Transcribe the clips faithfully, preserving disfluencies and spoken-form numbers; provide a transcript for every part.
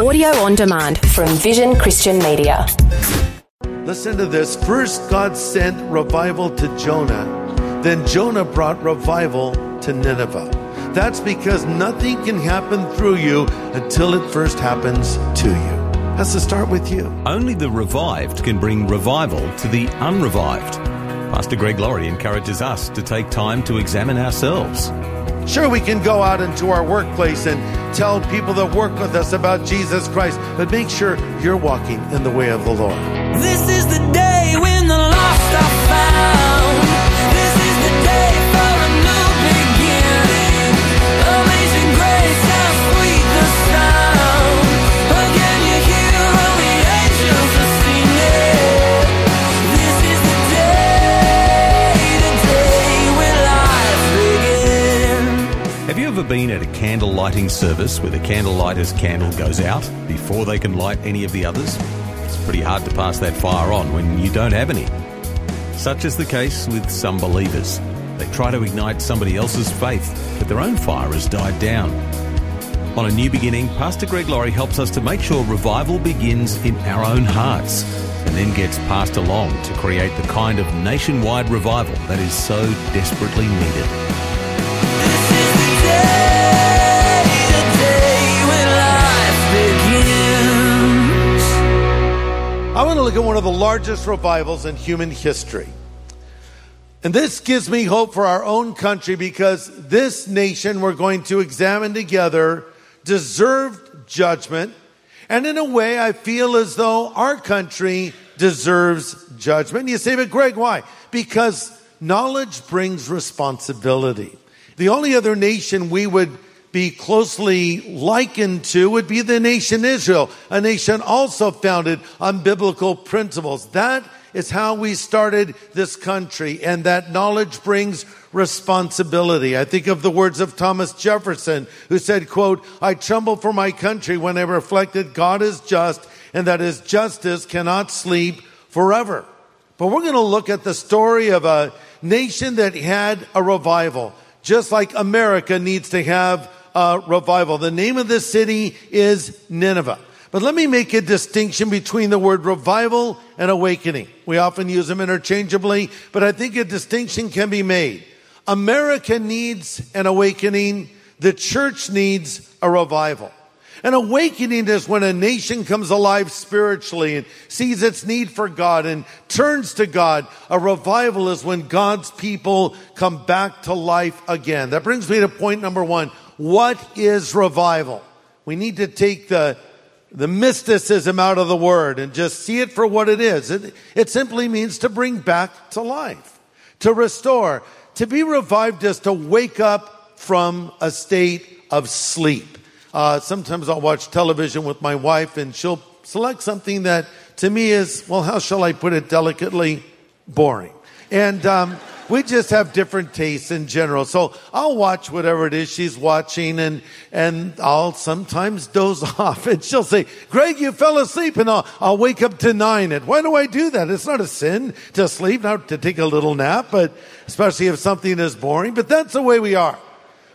Audio on demand from Vision Christian Media. Listen to this. First, God sent revival to Jonah. Then Jonah brought revival to Nineveh. That's because nothing can happen through you until it first happens to you. Has to start with you. Only the revived can bring revival to the unrevived. Pastor Greg Laurie encourages us to take time to examine ourselves. Sure, we can go out into our workplace and tell people that work with us about Jesus Christ, but make sure you're walking in the way of the Lord. This is the day when the lost are found. This is the day for a new beginning. Amazing grace, how sweet the sound. Again you hear all the angels are singing. This is the day, the day when life begins. Have you ever been at a candle lighting service where the candlelighter's candle goes out before they can light any of the others? It's pretty hard to pass that fire on when you don't have any. Such is the case with some believers. They try to ignite somebody else's faith, but their own fire has died down. On A New Beginning, Pastor Greg Laurie helps us to make sure revival begins in our own hearts and then gets passed along to create the kind of nationwide revival that is so desperately needed. I want to look at one of the largest revivals in human history. And this gives me hope for our own country, because this nation we're going to examine together deserved judgment. And in a way, I feel as though our country deserves judgment. And you say, but Greg, why? Because knowledge brings responsibility. The only other nation we would be closely likened to would be the nation Israel, a nation also founded on biblical principles. That is how we started this country, and that knowledge brings responsibility. I think of the words of Thomas Jefferson, who said, quote, "I tremble for my country when I reflect that God is just and that his justice cannot sleep forever." But we're going to look at the story of a nation that had a revival, just like America needs to have Uh, revival. The name of this city is Nineveh. But let me make a distinction between the word revival and awakening. We often use them interchangeably, but I think a distinction can be made. America needs an awakening. The church needs a revival. An awakening is when a nation comes alive spiritually and sees its need for God and turns to God. A revival is when God's people come back to life again. That brings me to point number one. What is revival? We need to take the, the mysticism out of the word and just see it for what it is. It, it simply means to bring back to life, to restore. To be revived is to wake up from a state of sleep. Uh, sometimes I'll watch television with my wife, and she'll select something that to me is, well, how shall I put it delicately? Boring. And, um, we just have different tastes in general. So I'll watch whatever it is she's watching, and, and I'll sometimes doze off. And she'll say, Greg, you fell asleep. And I'll, I'll wake up to nine. And why do I do that? It's not a sin to sleep, not to take a little nap, but especially if something is boring. But that's the way we are.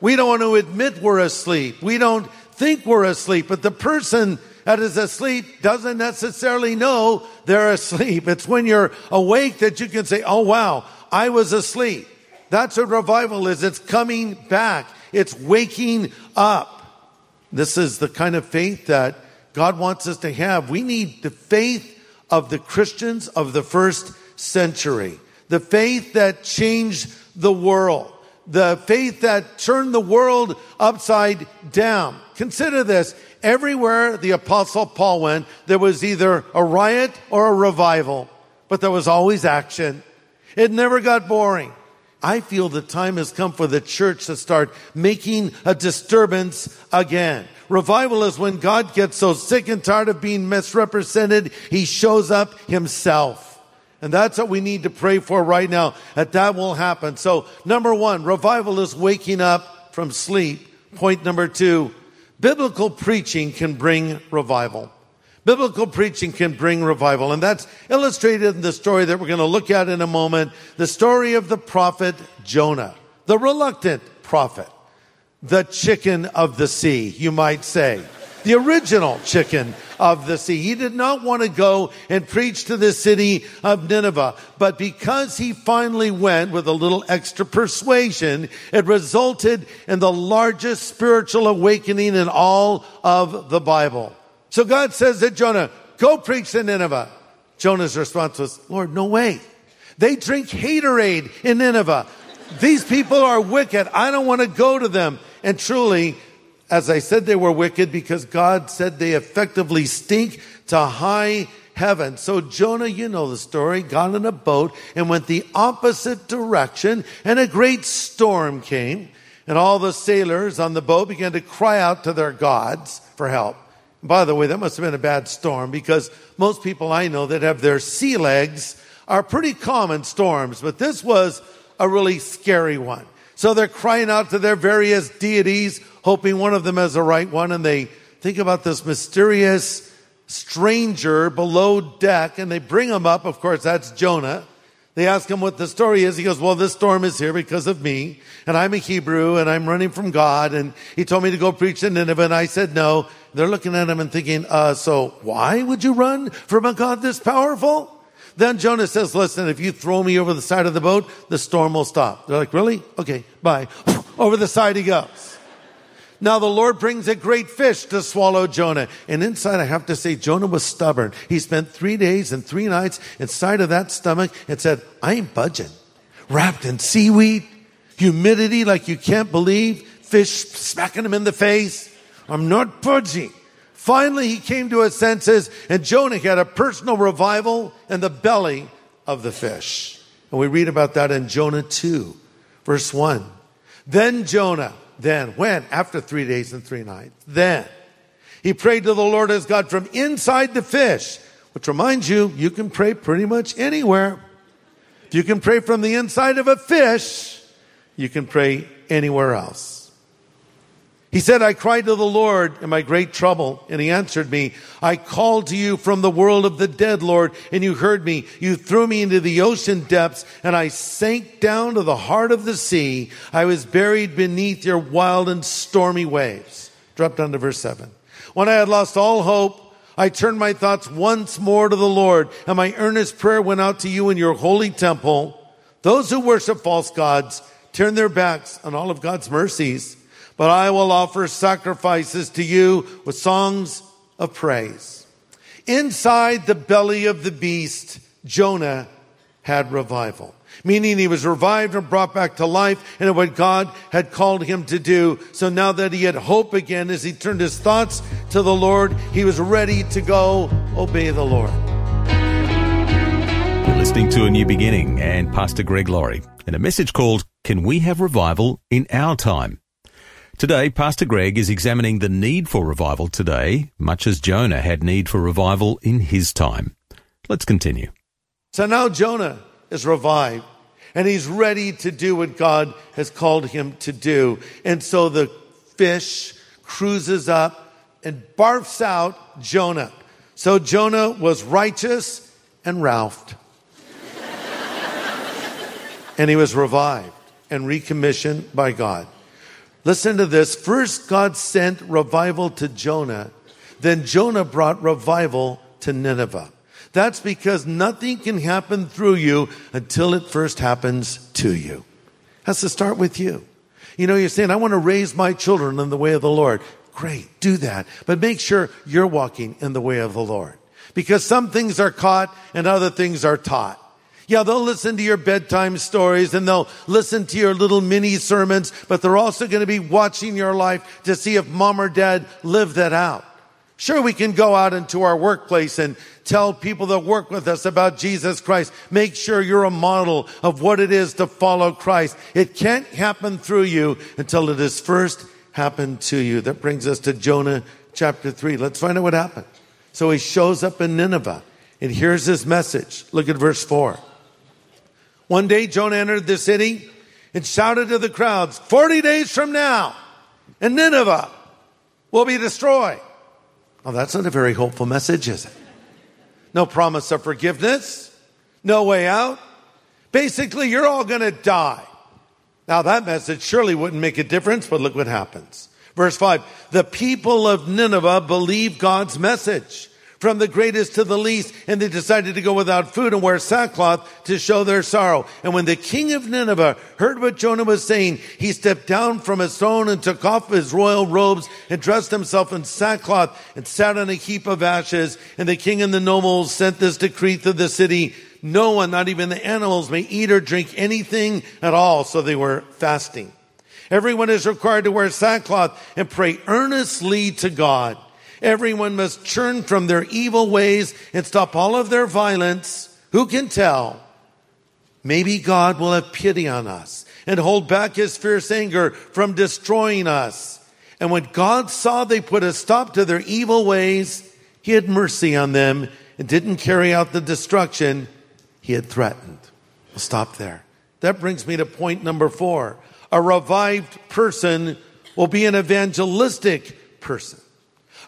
We don't want to admit we're asleep. We don't think we're asleep. But the person that is asleep doesn't necessarily know they're asleep. It's when you're awake that you can say, oh, wow, I was asleep. That's what revival is. It's coming back. It's waking up. This is the kind of faith that God wants us to have. We need the faith of the Christians of the first century, the faith that changed the world, the faith that turned the world upside down. Consider this. Everywhere the Apostle Paul went, there was either a riot or a revival, but there was always action. It never got boring. I feel the time has come for the church to start making a disturbance again. Revival is when God gets so sick and tired of being misrepresented, he shows up himself. And that's what we need to pray for right now, that that will happen. So, number one, revival is waking up from sleep. Point number two, biblical preaching can bring revival. Biblical preaching can bring revival. And that's illustrated in the story that we're going to look at in a moment. The story of the prophet Jonah, the reluctant prophet, the chicken of the sea, you might say. the original chicken of the sea. He did not want to go and preach to the city of Nineveh. But because he finally went with a little extra persuasion, it resulted in the largest spiritual awakening in all of the Bible. So God says to Jonah, go preach to Nineveh. Jonah's response was, Lord, no way. They drink haterade in Nineveh. These people are wicked. I don't want to go to them. And truly, as I said, they were wicked because God said they effectively stink to high heaven. So Jonah, you know the story, got in a boat and went the opposite direction. And a great storm came. And all the sailors on the boat began to cry out to their gods for help. By the way, that must have been a bad storm because most people I know that have their sea legs are pretty common storms. But this was a really scary one. So they're crying out to their various deities, hoping one of them has the right one. And they think about this mysterious stranger below deck. And they bring him up. Of course, that's Jonah. They ask him what the story is. He goes, well, this storm is here because of me. And I'm a Hebrew and I'm running from God. And he told me to go preach to Nineveh. And I said no. They're looking at him and thinking, uh, so why would you run from a God this powerful? Then Jonah says, listen, if you throw me over the side of the boat, the storm will stop. They're like, really? Okay, bye. Over the side he goes. Now the Lord brings a great fish to swallow Jonah. And inside, I have to say, Jonah was stubborn. He spent three days and three nights inside of that stomach and said, I ain't budging. Wrapped in seaweed, humidity like you can't believe, fish smacking him in the face. I'm not budging. Finally, he came to his senses, and Jonah had a personal revival in the belly of the fish. And we read about that in Jonah two, verse one. Then Jonah, then, when? After three days and three nights. Then he prayed to the Lord his God from inside the fish, which reminds you, you can pray pretty much anywhere. If you can pray from the inside of a fish, you can pray anywhere else. He said, I cried to the Lord in my great trouble, and he answered me. I called to you from the world of the dead, Lord, and you heard me. You threw me into the ocean depths, and I sank down to the heart of the sea. I was buried beneath your wild and stormy waves. Drop down to verse seven. When I had lost all hope, I turned my thoughts once more to the Lord, and my earnest prayer went out to you in your holy temple. Those who worship false gods turn their backs on all of God's mercies. But I will offer sacrifices to you with songs of praise. Inside the belly of the beast, Jonah had revival. Meaning he was revived and brought back to life and what God had called him to do. So now that he had hope again, as he turned his thoughts to the Lord, he was ready to go obey the Lord. You're listening to A New Beginning and Pastor Greg Laurie in a message called, Can We Have Revival in Our Time? Today, Pastor Greg is examining the need for revival today, much as Jonah had need for revival in his time. Let's continue. So now Jonah is revived, and he's ready to do what God has called him to do. And so the fish cruises up and barfs out Jonah. So Jonah was righteous and ralphed. And he was revived and recommissioned by God. Listen to this. First, God sent revival to Jonah. Then Jonah brought revival to Nineveh. That's because nothing can happen through you until it first happens to you. It has to start with you. You know, you're saying, I want to raise my children in the way of the Lord. Great, do that. But make sure you're walking in the way of the Lord. Because some things are caught and other things are taught. Yeah, they'll listen to your bedtime stories and they'll listen to your little mini sermons, but they're also going to be watching your life to see if mom or dad live that out. Sure, we can go out into our workplace and tell people that work with us about Jesus Christ. Make sure you're a model of what it is to follow Christ. It can't happen through you until it has first happened to you. That brings us to Jonah chapter three. Let's find out what happened. So he shows up in Nineveh and here's his message. Look at verse four. One day, Jonah entered the city and shouted to the crowds, forty days from now, and Nineveh will be destroyed. Well, that's not a very hopeful message, is it? No promise of forgiveness. No way out. Basically, you're all going to die. Now, that message surely wouldn't make a difference, but look what happens. Verse five, the people of Nineveh believed God's message, from the greatest to the least, and they decided to go without food and wear sackcloth to show their sorrow. And when the king of Nineveh heard what Jonah was saying, he stepped down from his throne and took off his royal robes and dressed himself in sackcloth and sat on a heap of ashes. And the king and the nobles sent this decree through the city: no one, not even the animals, may eat or drink anything at all. So they were fasting. Everyone is required to wear sackcloth and pray earnestly to God. Everyone must turn from their evil ways and stop all of their violence. Who can tell? Maybe God will have pity on us and hold back his fierce anger from destroying us. And when God saw they put a stop to their evil ways, he had mercy on them and didn't carry out the destruction he had threatened. We'll stop there. That brings me to point number four. A revived person will be an evangelistic person.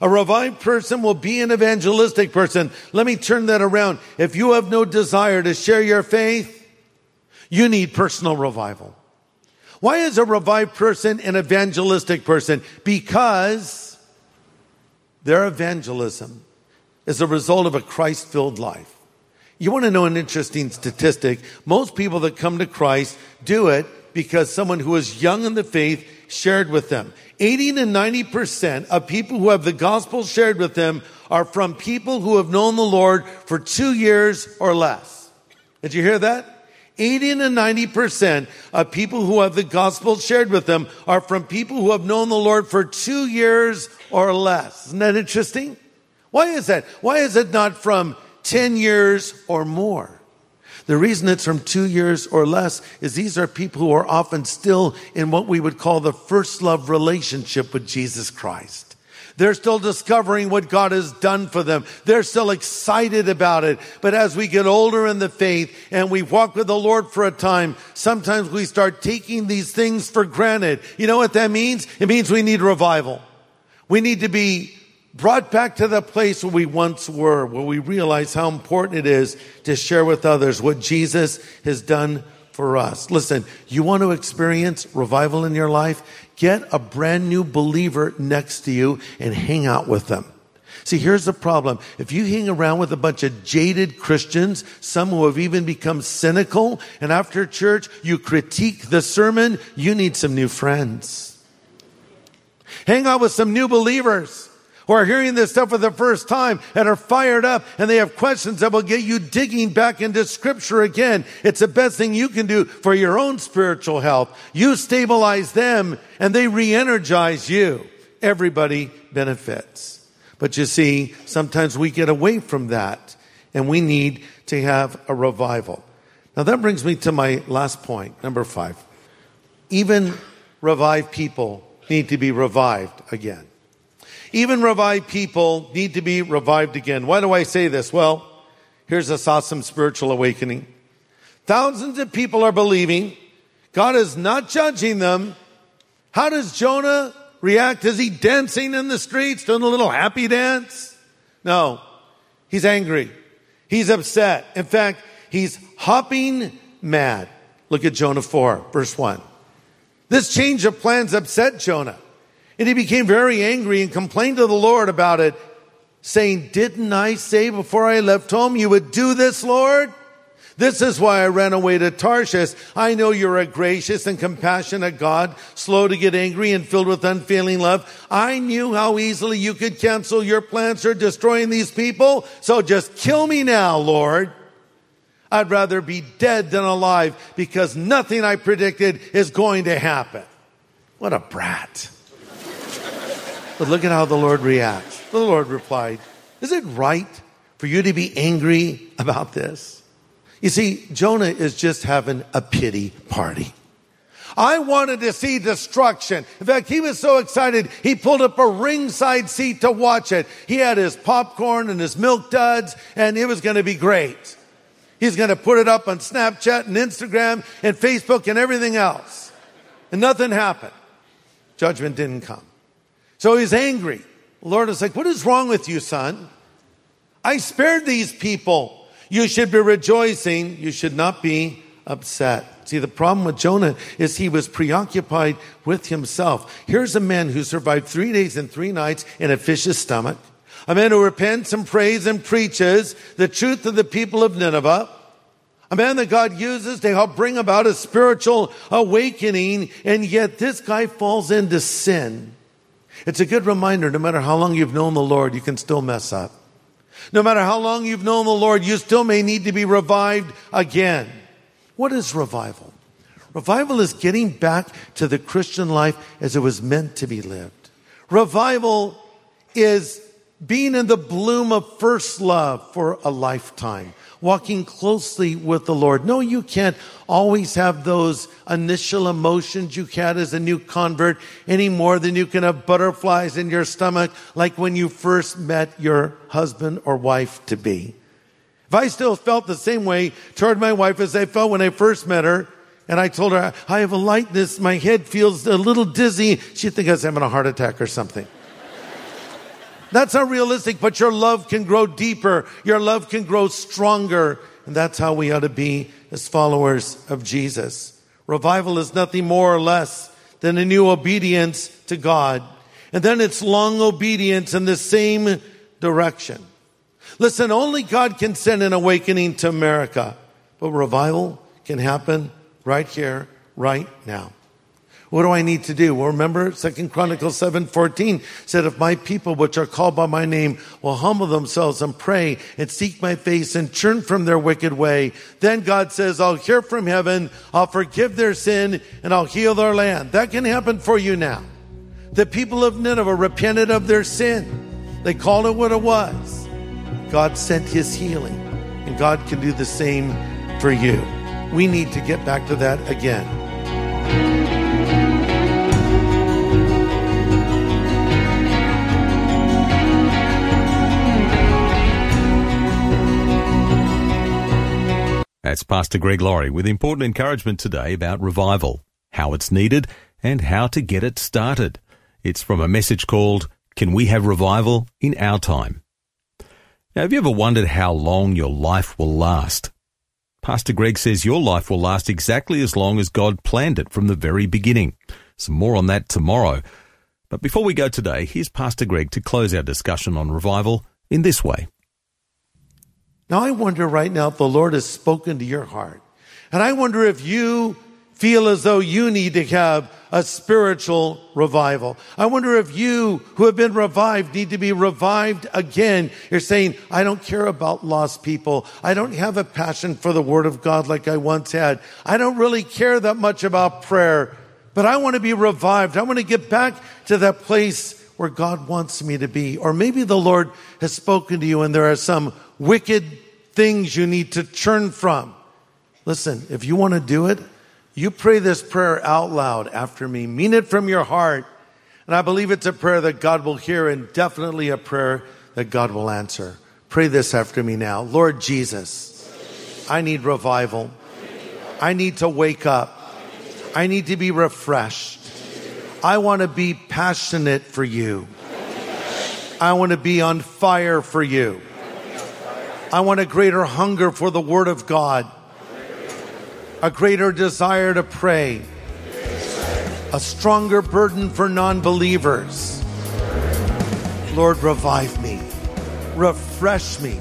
A revived person will be an evangelistic person. Let me turn that around. If you have no desire to share your faith, you need personal revival. Why is a revived person an evangelistic person? Because their evangelism is a result of a Christ-filled life. You want to know an interesting statistic? Most people that come to Christ do it because someone who is young in the faith shared with them. eighty to ninety percent of people who have the gospel shared with them are from people who have known the Lord for two years or less. Did you hear that? eighty to ninety percent of people who have the gospel shared with them are from people who have known the Lord for two years or less. Isn't that interesting? Why is that? Why is it not from ten years or more? The reason it's from two years or less is these are people who are often still in what we would call the first love relationship with Jesus Christ. They're still discovering what God has done for them. They're still excited about it. But as we get older in the faith and we walk with the Lord for a time, sometimes we start taking these things for granted. You know what that means? It means we need revival. We need to be brought back to the place where we once were, where we realize how important it is to share with others what Jesus has done for us. Listen, you want to experience revival in your life? Get a brand new believer next to you and hang out with them. See, here's the problem. If you hang around with a bunch of jaded Christians, some who have even become cynical, and after church you critique the sermon, you need some new friends. Hang out with some new believers who are hearing this stuff for the first time and are fired up, and they have questions that will get you digging back into Scripture again. It's the best thing you can do for your own spiritual health. You stabilize them, and they re-energize you. Everybody benefits. But you see, sometimes we get away from that, and we need to have a revival. Now that brings me to my last point, number five. Even revived people need to be revived again. Even revived people need to be revived again. Why do I say this? Well, here's this awesome spiritual awakening. Thousands of people are believing. God is not judging them. How does Jonah react? Is he dancing in the streets, doing a little happy dance? No, he's angry. He's upset. In fact, he's hopping mad. Look at Jonah four, verse one. This change of plans upset Jonah, and he became very angry and complained to the Lord about it, saying, "Didn't I say before I left home you would do this, Lord? This is why I ran away to Tarshish. I know you're a gracious and compassionate God, slow to get angry and filled with unfailing love. I knew how easily you could cancel your plans for destroying these people, so just kill me now, Lord. I'd rather be dead than alive, because nothing I predicted is going to happen." What a brat. But look at how the Lord reacts. The Lord replied, "Is it right for you to be angry about this?" You see, Jonah is just having a pity party. I wanted to see destruction. In fact, he was so excited, he pulled up a ringside seat to watch it. He had his popcorn and his milk duds, and it was going to be great. He's going to put it up on Snapchat and Instagram and Facebook and everything else. And nothing happened. Judgment didn't come. So he's angry. The Lord is like, "What is wrong with you, son? I spared these people. You should be rejoicing. You should not be upset. See, the problem with Jonah is he was preoccupied with himself. Here's a man who survived three days and three nights in a fish's stomach. A man who repents and prays and preaches the truth to the people of Nineveh. A man that God uses to help bring about a spiritual awakening, and yet this guy falls into sin. It's a good reminder, no matter how long you've known the Lord, you can still mess up. No matter how long you've known the Lord, you still may need to be revived again. What is revival? Revival is getting back to the Christian life as it was meant to be lived. Revival is being in the bloom of first love for a lifetime, walking closely with the Lord. No, you can't always have those initial emotions you had as a new convert any more than you can have butterflies in your stomach like when you first met your husband or wife-to-be. If I still felt the same way toward my wife as I felt when I first met her, and I told her, I have a lightness, my head feels a little dizzy, she'd think I was having a heart attack or something. That's not realistic, but your love can grow deeper. Your love can grow stronger. And that's how we ought to be as followers of Jesus. Revival is nothing more or less than a new obedience to God. And then it's long obedience in the same direction. Listen, only God can send an awakening to America. But revival can happen right here, right now. What do I need to do? Well, remember, Second Chronicles seven fourteen said, if my people, which are called by my name, will humble themselves and pray and seek my face and turn from their wicked way, then God says, I'll hear from heaven, I'll forgive their sin, and I'll heal their land. That can happen for you now. The people of Nineveh repented of their sin. They called it what it was. God sent his healing, and God can do the same for you. We need to get back to that again. That's Pastor Greg Laurie with important encouragement today about revival, how it's needed, and how to get it started. It's from a message called, Can We Have Revival in Our Time? Now, have you ever wondered how long your life will last? Pastor Greg says your life will last exactly as long as God planned it from the very beginning. Some more on that tomorrow. But before we go today, here's Pastor Greg to close our discussion on revival in this way. Now, I wonder right now if the Lord has spoken to your heart. And I wonder if you feel as though you need to have a spiritual revival. I wonder if you who have been revived need to be revived again. You're saying, I don't care about lost people. I don't have a passion for the Word of God like I once had. I don't really care that much about prayer. But I want to be revived. I want to get back to that place where God wants me to be. Or maybe the Lord has spoken to you and there are some wicked things you need to turn from. Listen, if you want to do it, you pray this prayer out loud after me. Mean it from your heart. And I believe it's a prayer that God will hear and definitely a prayer that God will answer. Pray this after me now. Lord Jesus, I need revival. I need to wake up. I need to be refreshed. I want to be passionate for you. I want to be on fire for you. I want a greater hunger for the Word of God, a greater desire to pray, a stronger burden for non-believers. Lord, revive me, refresh me,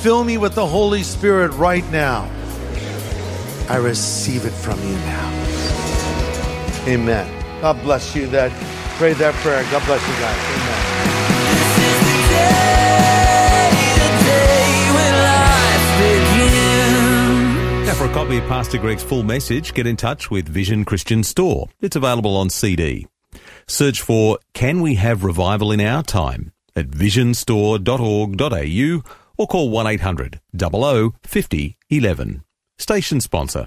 fill me with the Holy Spirit right now. I receive it from you now. Amen. God bless you that prayed that prayer. God bless you guys. Amen. For a copy of Pastor Greg's full message, get in touch with Vision Christian Store. It's available on C D. Search for Can We Have Revival in Our Time at vision store dot org dot a u or call one eight hundred, zero zero, five zero, one one. Station sponsor.